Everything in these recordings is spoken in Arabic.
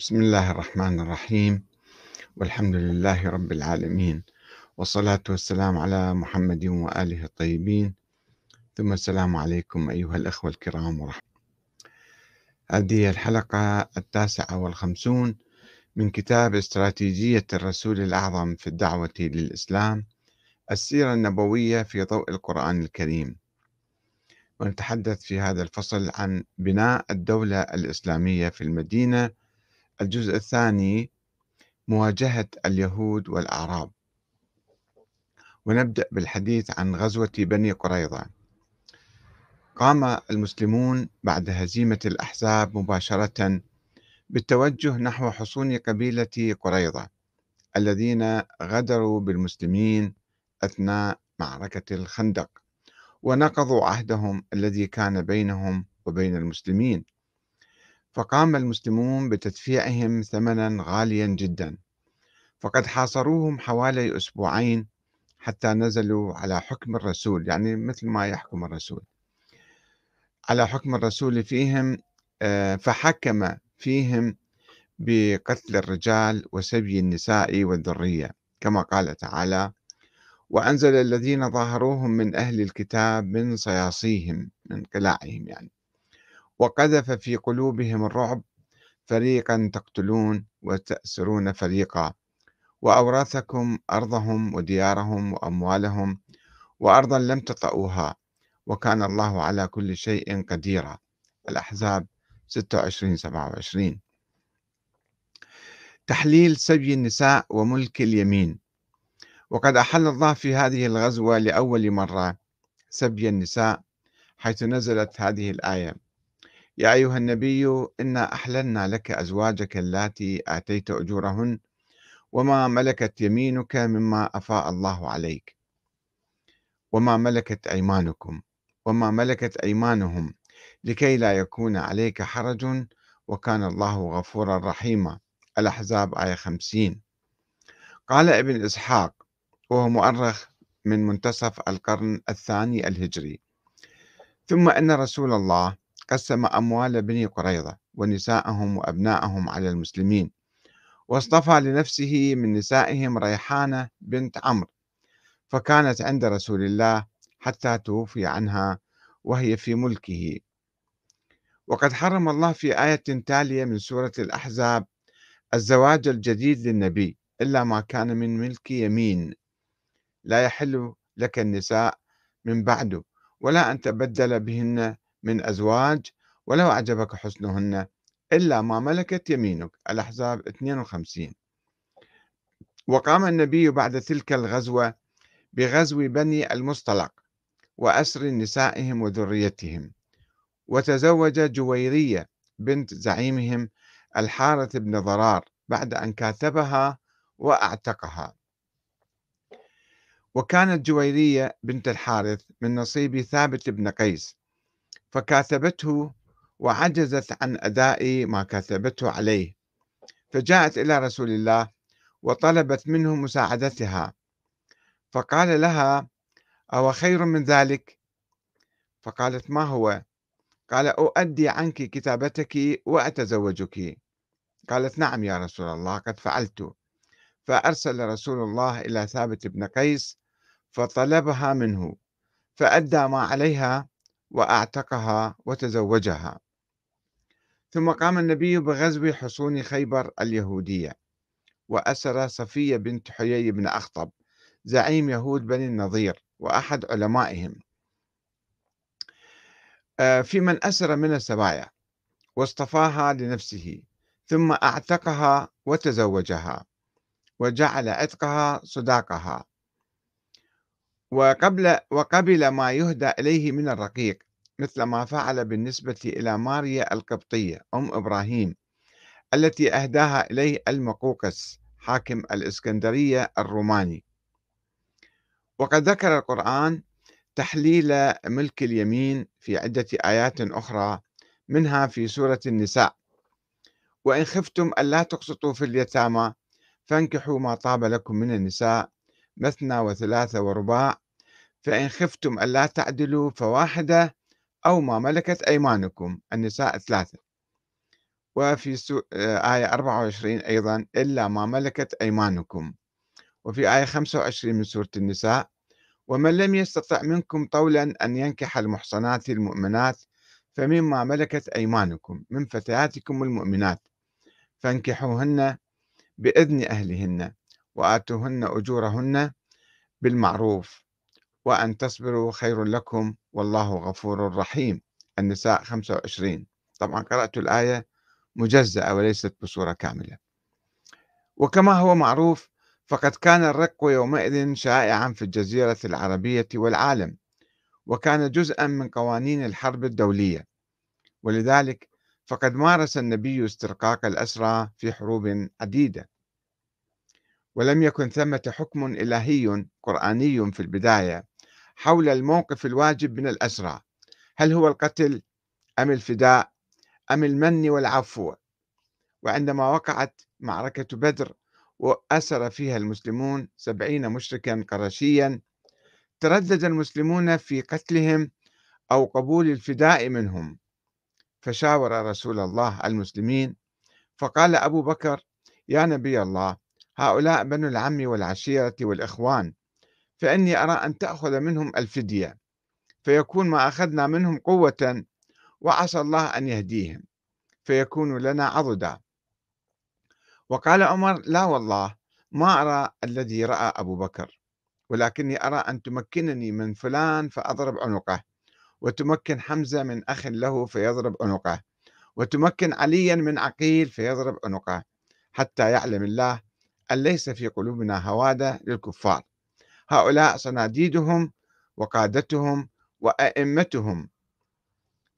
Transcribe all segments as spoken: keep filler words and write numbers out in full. بسم الله الرحمن الرحيم، والحمد لله رب العالمين، والصلاة والسلام على محمد وآله الطيبين، ثم السلام عليكم أيها الأخوة الكرام ورحمة. هذه الحلقة التاسعة والخمسون من كتاب استراتيجية الرسول الأعظم في الدعوة للإسلام، السيرة النبوية في ضوء القرآن الكريم. ونتحدث في هذا الفصل عن بناء الدولة الإسلامية في المدينة، الجزء الثاني، مواجهة اليهود والأعراب. ونبدأ بالحديث عن غزوة بني قريظة. قام المسلمون بعد هزيمة الأحزاب مباشرة بالتوجه نحو حصون قبيلة قريظة الذين غدروا بالمسلمين أثناء معركة الخندق، ونقضوا عهدهم الذي كان بينهم وبين المسلمين، فقام المسلمون بتدفيعهم ثمنا غاليا جدا، فقد حاصروهم حوالي أسبوعين حتى نزلوا على حكم الرسول، يعني مثل ما يحكم الرسول، على حكم الرسول فيهم، فحكم فيهم بقتل الرجال وسبي النساء والذرية، كما قال تعالى: وأنزل الذين ظاهروهم من أهل الكتاب من صياصيهم، من قلاعهم يعني، وقذف في قلوبهم الرعب، فريقا تقتلون وتأسرون فريقا، وأورثكم أرضهم وديارهم وأموالهم وأرضا لم تطئوها، وكان الله على كل شيء قديرا. الأحزاب ستة وعشرين سبعة وعشرين. تحليل سبي النساء وملك اليمين. وقد أحل الله في هذه الغزوة لأول مرة سبي النساء، حيث نزلت هذه الآية: يا أيها النبي إنا أحللنا لك أزواجك اللاتي آتيت أجورهن وما ملكت يمينك مما أفاء الله عليك، وما ملكت أيمانكم وما ملكت أيمانهم، لكي لا يكون عليك حرج، وكان الله غفورا رحيما. الأحزاب آية خمسين. قال ابن إسحاق، وهو مؤرخ من منتصف القرن الثاني الهجري: ثم أن رسول الله قسم أموال بني قريظة ونساءهم وأبناءهم على المسلمين، واصطفى لنفسه من نسائهم ريحانة بنت عمرو، فكانت عند رسول الله حتى توفي عنها وهي في ملكه. وقد حرم الله في آية تالية من سورة الأحزاب الزواج الجديد للنبي إلا ما كان من ملك يمين، لا يحل لك النساء من بعده، ولا أن تبدل بهن من أزواج ولو أعجبك حسنهن، إلا ما ملكت يمينك. الأحزاب اثنين وخمسين. وقام النبي بعد تلك الغزوة بغزو بني المصطلق وأسر نسائهم وذريتهم، وتزوج جويرية بنت زعيمهم الحارث بن ضرار بعد أن كاتبها وأعتقها. وكانت جويرية بنت الحارث من نصيب ثابت بن قيس، فكاتبته وعجزت عن أداء ما كاتبته عليه، فجاءت إلى رسول الله وطلبت منه مساعدتها، فقال لها: أو خير من ذلك؟ فقالت: ما هو؟ قال: أؤدي عنك كتابتك وأتزوجك. قالت: نعم يا رسول الله، قد فعلت. فأرسل رسول الله إلى ثابت بن قيس فطلبها منه، فأدى ما عليها وأعتقها وتزوجها. ثم قام النبي بغزو حصون خيبر اليهودية، وأسر صفية بنت حيي بن أخطب زعيم يهود بني النضير وأحد علمائهم، في من أسر من السبايا، واصطفاها لنفسه، ثم أعتقها وتزوجها، وجعل عتقها صداقها، وقبل, وقبل ما يهدى إليه من الرقيق، مثل ما فعل بالنسبة إلى ماريا القبطية أم إبراهيم التي أهداها إليه المقوقس حاكم الإسكندرية الروماني. وقد ذكر القرآن تحليل ملك اليمين في عدة آيات أخرى، منها في سورة النساء: وإن خفتم ألا تقسطوا في اليتامى فانكحوا ما طاب لكم من النساء مثنى وثلاثة ورباع، فإن خفتم ألا تعدلوا فواحدة أو ما ملكت أيمانكم. النساء ثلاثة. وفي سو... آية أربعة وعشرين أيضا إلا ما ملكت أيمانكم، وفي آية خمسة وعشرين من سورة النساء ومن لم يستطع منكم طولا أن ينكح المحصنات المؤمنات فمما ملكت أيمانكم من فتياتكم المؤمنات فانكحوهن بإذن أهلهن وآتوهن أجورهن بالمعروف وأن تصبروا خير لكم والله غفور رحيم. النساء خمسة وعشرين. طبعا قرأت الآية مجزأة وليست بصورة كاملة. وكما هو معروف فقد كان الرق يومئذ شائعا في الجزيرة العربية والعالم، وكان جزءا من قوانين الحرب الدولية، ولذلك فقد مارس النبي استرقاق الأسرى في حروب عديدة، ولم يكن ثمة حكم إلهي قرآني في البداية حول الموقف الواجب من الأسرى، هل هو القتل أم الفداء أم المن والعفو. وعندما وقعت معركة بدر وأسر فيها المسلمون سبعين مشركا قرشيا، تردد المسلمون في قتلهم أو قبول الفداء منهم، فشاور رسول الله المسلمين، فقال أبو بكر يا نبي الله هؤلاء بنو العم والعشيرة والإخوان، فإني أرى أن تأخذ منهم الفدية فيكون ما أخذنا منهم قوة، وعسى الله أن يهديهم فيكون لنا عضدا. وقال عمر لا والله ما أرى الذي رأى أبو بكر، ولكني أرى أن تمكنني من فلان فأضرب عنقه، وتمكن حمزة من أخ له فيضرب عنقه، وتمكن عليا من عقيل فيضرب عنقه، حتى يعلم الله أن ليس في قلوبنا هوادة للكفار، هؤلاء صناديدهم وقادتهم وأئمتهم.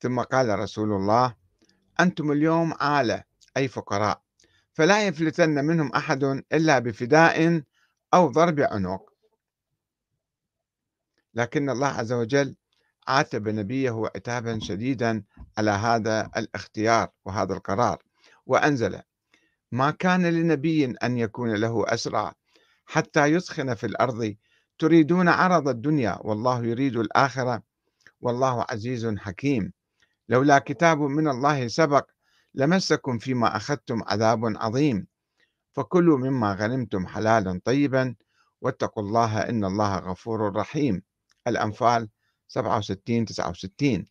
ثم قال رسول الله أنتم اليوم عالة أي فقراء، فلا يفلتن منهم أحد إلا بفداء أو ضرب عنق. لكن الله عز وجل عاتب نبيه عتابا شديدا على هذا الاختيار وهذا القرار، وأنزل ما كان لنبي أن يكون له أسرى حتى يثخن في الأرض تريدون عرض الدنيا والله يريد الآخرة والله عزيز حكيم. لولا كتاب من الله سبق لمسكم فيما أخذتم عذاب عظيم. فكلوا مما غنمتم حلالا طيبا واتقوا الله إن الله غفور رحيم. الأنفال سبعة وستين تسعة وستين.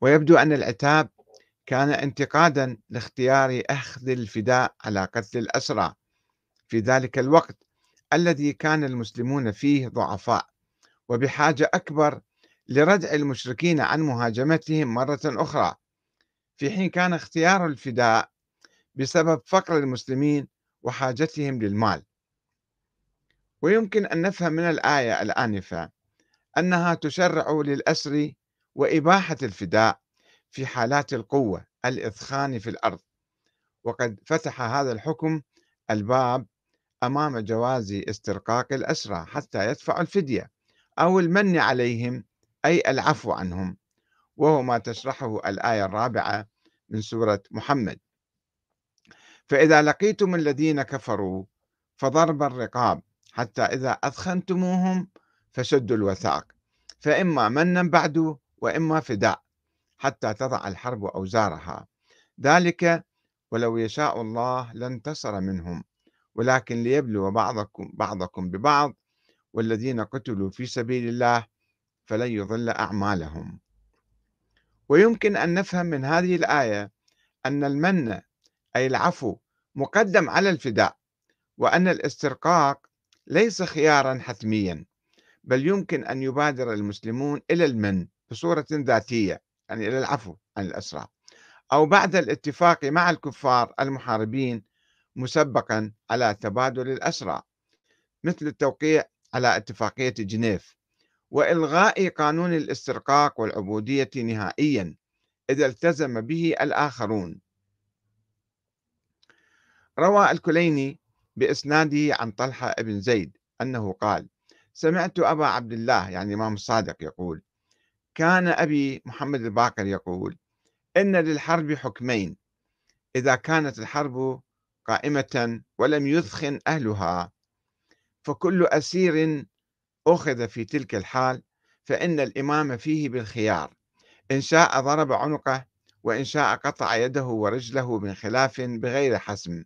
ويبدو أن العتاب كان انتقادا لاختيار أخذ الفداء على قتل الأسرى في ذلك الوقت الذي كان المسلمون فيه ضعفاء وبحاجة أكبر لردع المشركين عن مهاجمتهم مرة أخرى، في حين كان اختيار الفداء بسبب فقر المسلمين وحاجتهم للمال. ويمكن أن نفهم من الآية الآنفة أنها تشرع للأسر وإباحة الفداء في حالات القوة الإثخان في الأرض، وقد فتح هذا الحكم الباب أمام جواز استرقاق الأسرى حتى يدفعوا الفدية أو المن عليهم أي العفو عنهم، وهو ما تشرحه الآية الرابعة من سورة محمد. فإذا لقيتم الذين كفروا فضرب الرقاب حتى إذا أثخنتموهم فشدوا الوثاق فإما منا بعد وإما فداء حتى تضع الحرب أوزارها، ذلك ولو يشاء الله لانتصر منهم ولكن ليبلو بعضكم بعضكم ببعض والذين قتلوا في سبيل الله فلن يضل أعمالهم. ويمكن أن نفهم من هذه الآية أن المن أي العفو مقدم على الفداء، وأن الاسترقاق ليس خيارا حتميا، بل يمكن أن يبادر المسلمون إلى المن بصورة ذاتية، يعني إلى العفو عن الأسرى، أو بعد الاتفاق مع الكفار المحاربين مسبقا على تبادل الأسرى، مثل التوقيع على اتفاقية جنيف، وإلغاء قانون الاسترقاق والعبودية نهائيا إذا التزم به الآخرون. روى الكليني بإسناده عن طلحة بن زيد أنه قال سمعت أبا عبد الله يعني الإمام الصادق يقول كان أبي محمد الباقر يقول إن للحرب حكمين، إذا كانت الحرب قائمة ولم يثخن أهلها فكل أسير أخذ في تلك الحال فإن الإمام فيه بالخيار، إن شاء ضرب عنقه وإن شاء قطع يده ورجله من خلاف بغير حسم.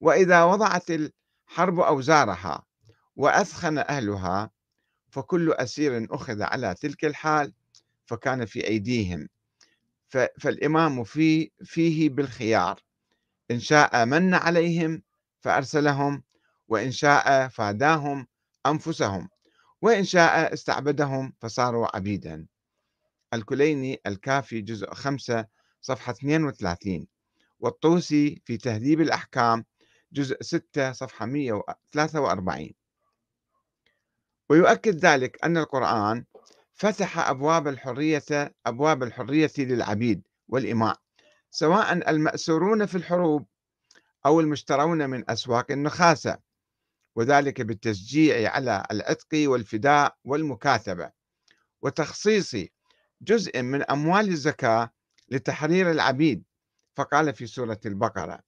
وإذا وضعت الحرب أوزارها وأثخن أهلها فكل أسير أخذ على تلك الحال فكان في أيديهم، فالإمام في فيه بالخيار، إن شاء من عليهم فأرسلهم، وإن شاء فاداهم أنفسهم، وإن شاء استعبدهم فصاروا عبيدا. الكليني الكافي جزء خمسة صفحة اثنين وثلاثين، والطوسي في تهذيب الأحكام جزء ستة صفحة مئة وثلاثة وأربعين. ويؤكد ذلك أن القرآن فتح أبواب الحرية أبواب الحرية للعبيد والإماء، سواء المأسورون في الحروب أو المشترون من أسواق النخاسة، وذلك بالتشجيع على العتق والفداء والمكاتبة، وتخصيص جزء من أموال الزكاة لتحرير العبيد، فقال في سورة البقرة: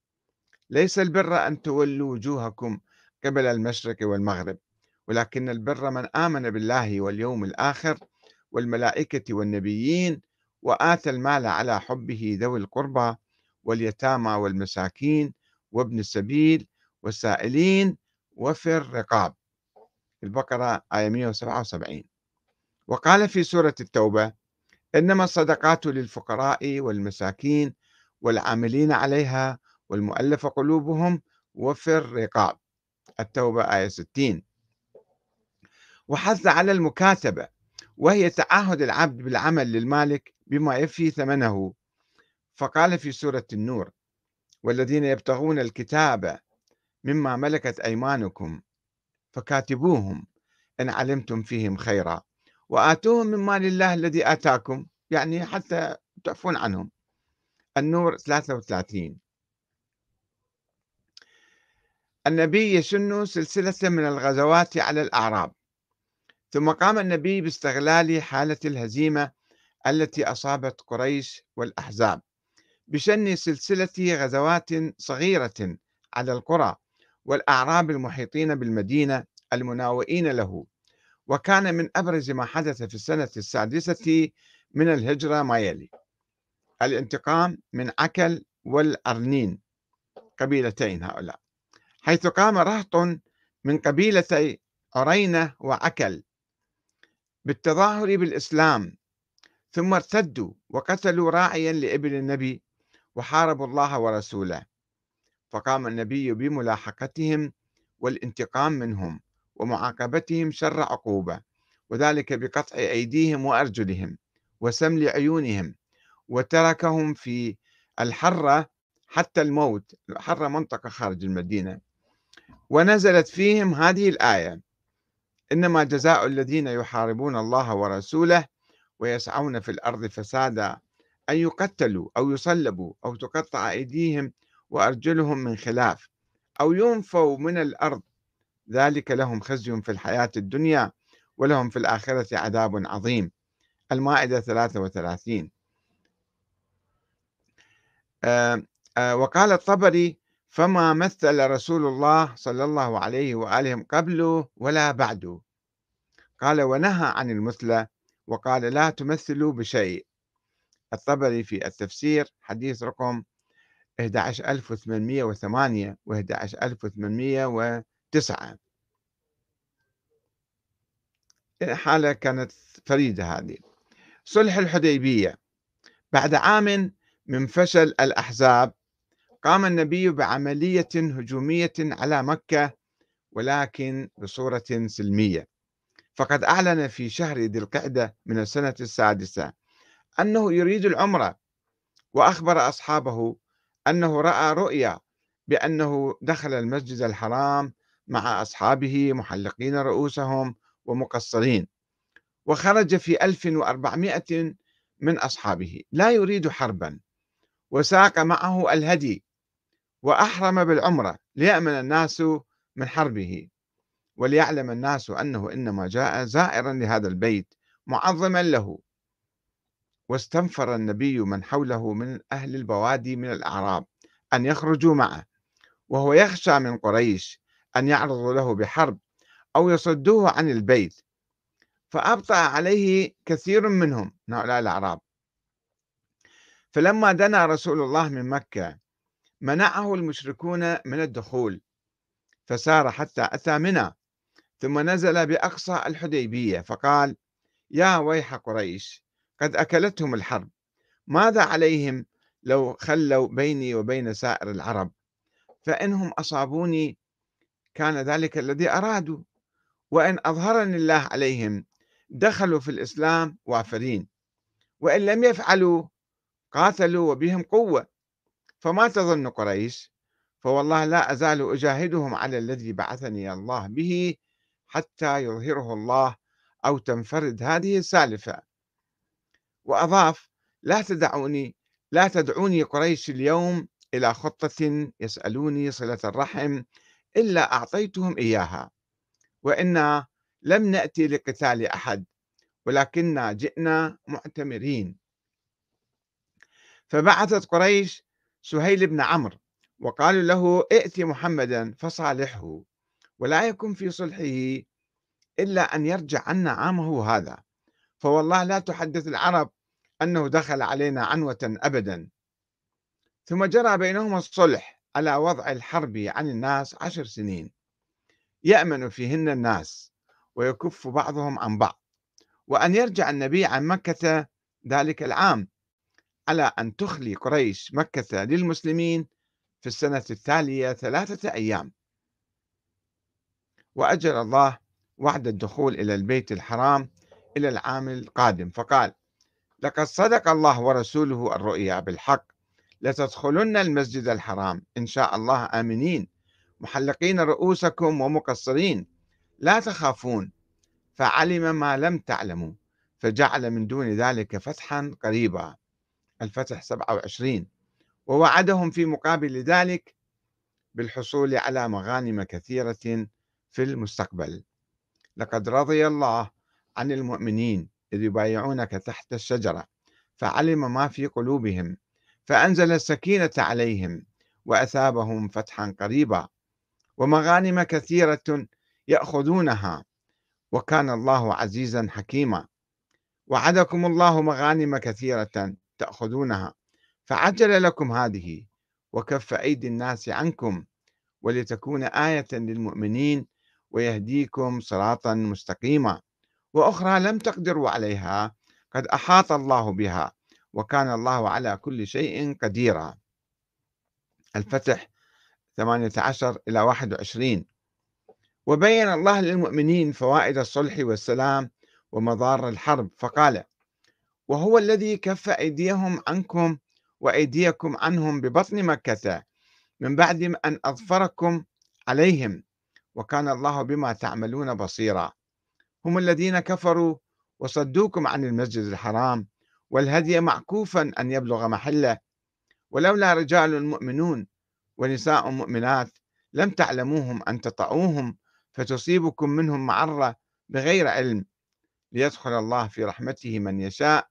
ليس البر أن تولوا وجوهكم قبل المشرق والمغرب، ولكن البر من آمن بالله واليوم الآخر والملائكة والنبيين وآتى المال على حبه ذوي القربى واليتامى والمساكين وابن السبيل والسائلين وفي الرقاب. البقرة آية مئة وسبعة وسبعين. وقال في سورة التوبة: إنما الصدقات للفقراء والمساكين والعاملين عليها والمؤلف قلوبهم وفي الرقاب. التوبة آية ستين. وحث على المكاتبة، وهي تعهد العبد بالعمل للمالك بما يفي ثمنه، فقال في سورة النور: والذين يبتغون الكتاب مما ملكت أيمانكم فكاتبوهم إن علمتم فيهم خيرا وآتوهم من مال الله الذي آتاكم، يعني حتى تعفون عنهم. النور ثلاثة وثلاثين. النبي يشن سلسلة من الغزوات على الأعراب، ثم قام النبي باستغلال حالة الهزيمة التي أصابت قريش والأحزاب بشن سلسلة غزوات صغيرة على القرى والأعراب المحيطين بالمدينة المناوئين له. وكان من أبرز ما حدث في السنة السادسة من الهجرة ما يلي: الانتقام من عكل والأرنين، قبيلتين هؤلاء، حيث قام رهط من قبيلتي عرينة وعكل بالتظاهر بالإسلام، ثم ارتدوا وقتلوا راعيا لإبل النبي وحاربوا الله ورسوله، فقام النبي بملاحقتهم والانتقام منهم ومعاقبتهم شر عقوبة، وذلك بقطع أيديهم وأرجلهم وسمل عيونهم، وتركهم في الحرة حتى الموت. الحرة منطقة خارج المدينة. ونزلت فيهم هذه الآية: إنما جزاء الذين يحاربون الله ورسوله ويسعون في الأرض فسادا أن يقتلوا أو يصلبوا أو تقطع أيديهم وأرجلهم من خلاف أو ينفوا من الأرض، ذلك لهم خزي في الحياة الدنيا ولهم في الآخرة عذاب عظيم. المائدة ثلاثة وثلاثين. آه آه وقال الطبري: فما مثل رسول الله صلى الله عليه وآله قبله ولا بعده. قال: ونهى عن المثلى وقال: لا تمثلوا بشيء. الطبري في التفسير حديث رقم أحد عشر ألف وثمانمئة وثمانية و أحد عشر ألف وثمانمئة وتسعة. الحالة كانت فريدة هذه. صلح الحديبية: بعد عام من فشل الأحزاب قام النبي بعملية هجومية على مكة، ولكن بصورة سلمية، فقد أعلن في شهر ذي القعدة من السنة السادسة أنه يريد العمرة، وأخبر أصحابه أنه رأى رؤيا بأنه دخل المسجد الحرام مع أصحابه محلقين رؤوسهم ومقصرين، وخرج في ألف وأربعمئة من أصحابه لا يريد حربا، وساق معه الهدي، وأحرم بالعمرة ليأمن الناس من حربه، وليعلم الناس أنه إنما جاء زائرا لهذا البيت معظما له. واستنفر النبي من حوله من أهل البوادي من الأعراب أن يخرجوا معه، وهو يخشى من قريش أن يعرضوا له بحرب أو يصدوه عن البيت، فأبطأ عليه كثير منهم هؤلاء الأعراب، فلما دنا رسول الله من مكة منعه المشركون من الدخول، فسار حتى أتى منى، ثم نزل بأقصى الحديبية فقال: يا ويح قريش، قد أكلتهم الحرب، ماذا عليهم لو خلوا بيني وبين سائر العرب؟ فإنهم أصابوني كان ذلك الذي أرادوا، وإن أظهرني الله عليهم دخلوا في الإسلام وافرين، وإن لم يفعلوا قاتلوا وبهم قوة، فما تظن قريش؟ فوالله لا أزال أجاهدهم على الذي بعثني الله به حتى يظهره الله أو تنفرد هذه السالفة. وأضاف: لا تدعوني لا تدعوني قريش اليوم إلى خطة يسألوني صلة الرحم إلا أعطيتهم إياها، وإنا لم نأتي لقتال أحد ولكننا جئنا معتمرين. فبعثت قريش سهيل بن عمرو وقالوا له: ائت محمدا فصالحه، ولا يكن في صلحه إلا أن يرجع عنا عامه هذا، فوالله لا تحدث العرب أنه دخل علينا عنوة أبدا. ثم جرى بينهم الصلح على وضع الحرب عن الناس عشر سنين يأمن فيهن الناس ويكف بعضهم عن بعض، وأن يرجع النبي عن مكة ذلك العام على أن تخلي قريش مكة للمسلمين في السنة التالية ثلاثة أيام. وأجل الله وعد الدخول إلى البيت الحرام إلى العام القادم، فقال: لقد صدق الله ورسوله الرؤيا بالحق، لتدخلن المسجد الحرام إن شاء الله آمنين محلقين رؤوسكم ومقصرين لا تخافون، فعلم ما لم تعلموا فجعل من دون ذلك فتحا قريبا. الفتح سبعة وعشرين. ووعدهم في مقابل ذلك بالحصول على مغانم كثيرة في المستقبل. لقد رضي الله عن المؤمنين إذ يبايعونك تحت الشجرة فعلم ما في قلوبهم فأنزل السكينة عليهم وأثابهم فتحا قريبا ومغانم كثيرة يأخذونها، وكان الله عزيزا حكيما. وعدكم الله مغانم كثيرة تأخذونها فعجل لكم هذه وكف أيدي الناس عنكم ولتكون آية للمؤمنين ويهديكم صراطا مستقيما، وأخرى لم تقدروا عليها قد أحاط الله بها وكان الله على كل شيء قديرا. الفتح ثمانية عشر إلى واحد وعشرين. وبين الله للمؤمنين فوائد الصلح والسلام ومضار الحرب، فقال: وهو الذي كف أيديهم عنكم وأيديكم عنهم ببطن مكة من بعد أن أظفركم عليهم، وكان الله بما تعملون بصيرا. هم الذين كفروا وصدوكم عن المسجد الحرام والهدي معكوفا أن يبلغ محله، ولولا رجال مؤمنون ونساء مؤمنات لم تعلموهم أن تطعوهم فتصيبكم منهم معرة بغير علم، ليدخل الله في رحمته من يشاء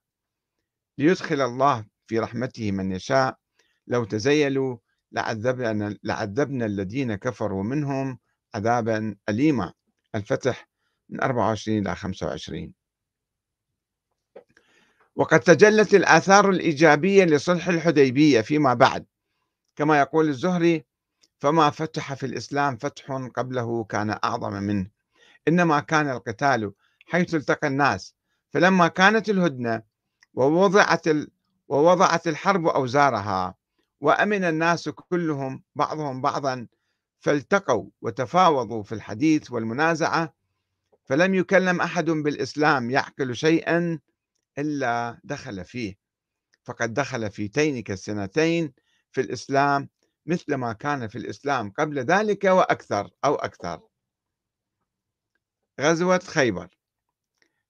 ليدخل الله في رحمته من يشاء لو تزيلوا لعذبنا, لعذبنا الذين كفروا منهم عذابا أليما. الفتح من أربعة وعشرين إلى خمسة وعشرين. وقد تجلت الآثار الإيجابية لصلح الحديبية فيما بعد، كما يقول الزهري: فما فتح في الإسلام فتح قبله كان أعظم منه، إنما كان القتال حيث التقى الناس، فلما كانت الهدنة ووضعت ووضعت الحرب أوزارها وأمن الناس كلهم بعضهم بعضا فالتقوا وتفاوضوا في الحديث والمنازعة، فلم يكلم أحد بالإسلام يعقل شيئا إلا دخل فيه، فقد دخل في تينك السنتين في الإسلام مثل ما كان في الإسلام قبل ذلك وأكثر أو أكثر. غزوة خيبر.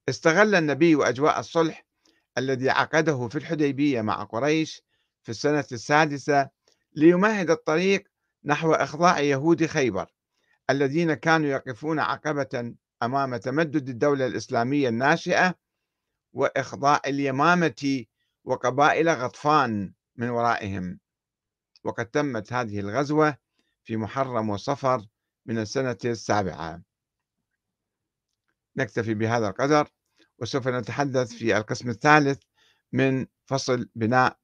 استغل النبي أجواء الصلح الذي عقده في الحديبية مع قريش في السنة السادسة ليمهد الطريق نحو إخضاع يهود خيبر الذين كانوا يقفون عقبة أمام تمدد الدولة الإسلامية الناشئة وإخضاع اليمامة وقبائل غطفان من ورائهم. وقد تمت هذه الغزوة في محرم وصفر من السنة السابعة. نكتفي بهذا القدر، وسوف نتحدث في القسم الثالث من فصل بناء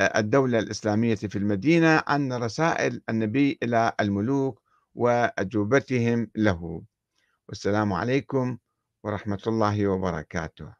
الدولة الإسلامية في المدينة عن رسائل النبي إلى الملوك وأجوبتهم له. والسلام عليكم ورحمة الله وبركاته.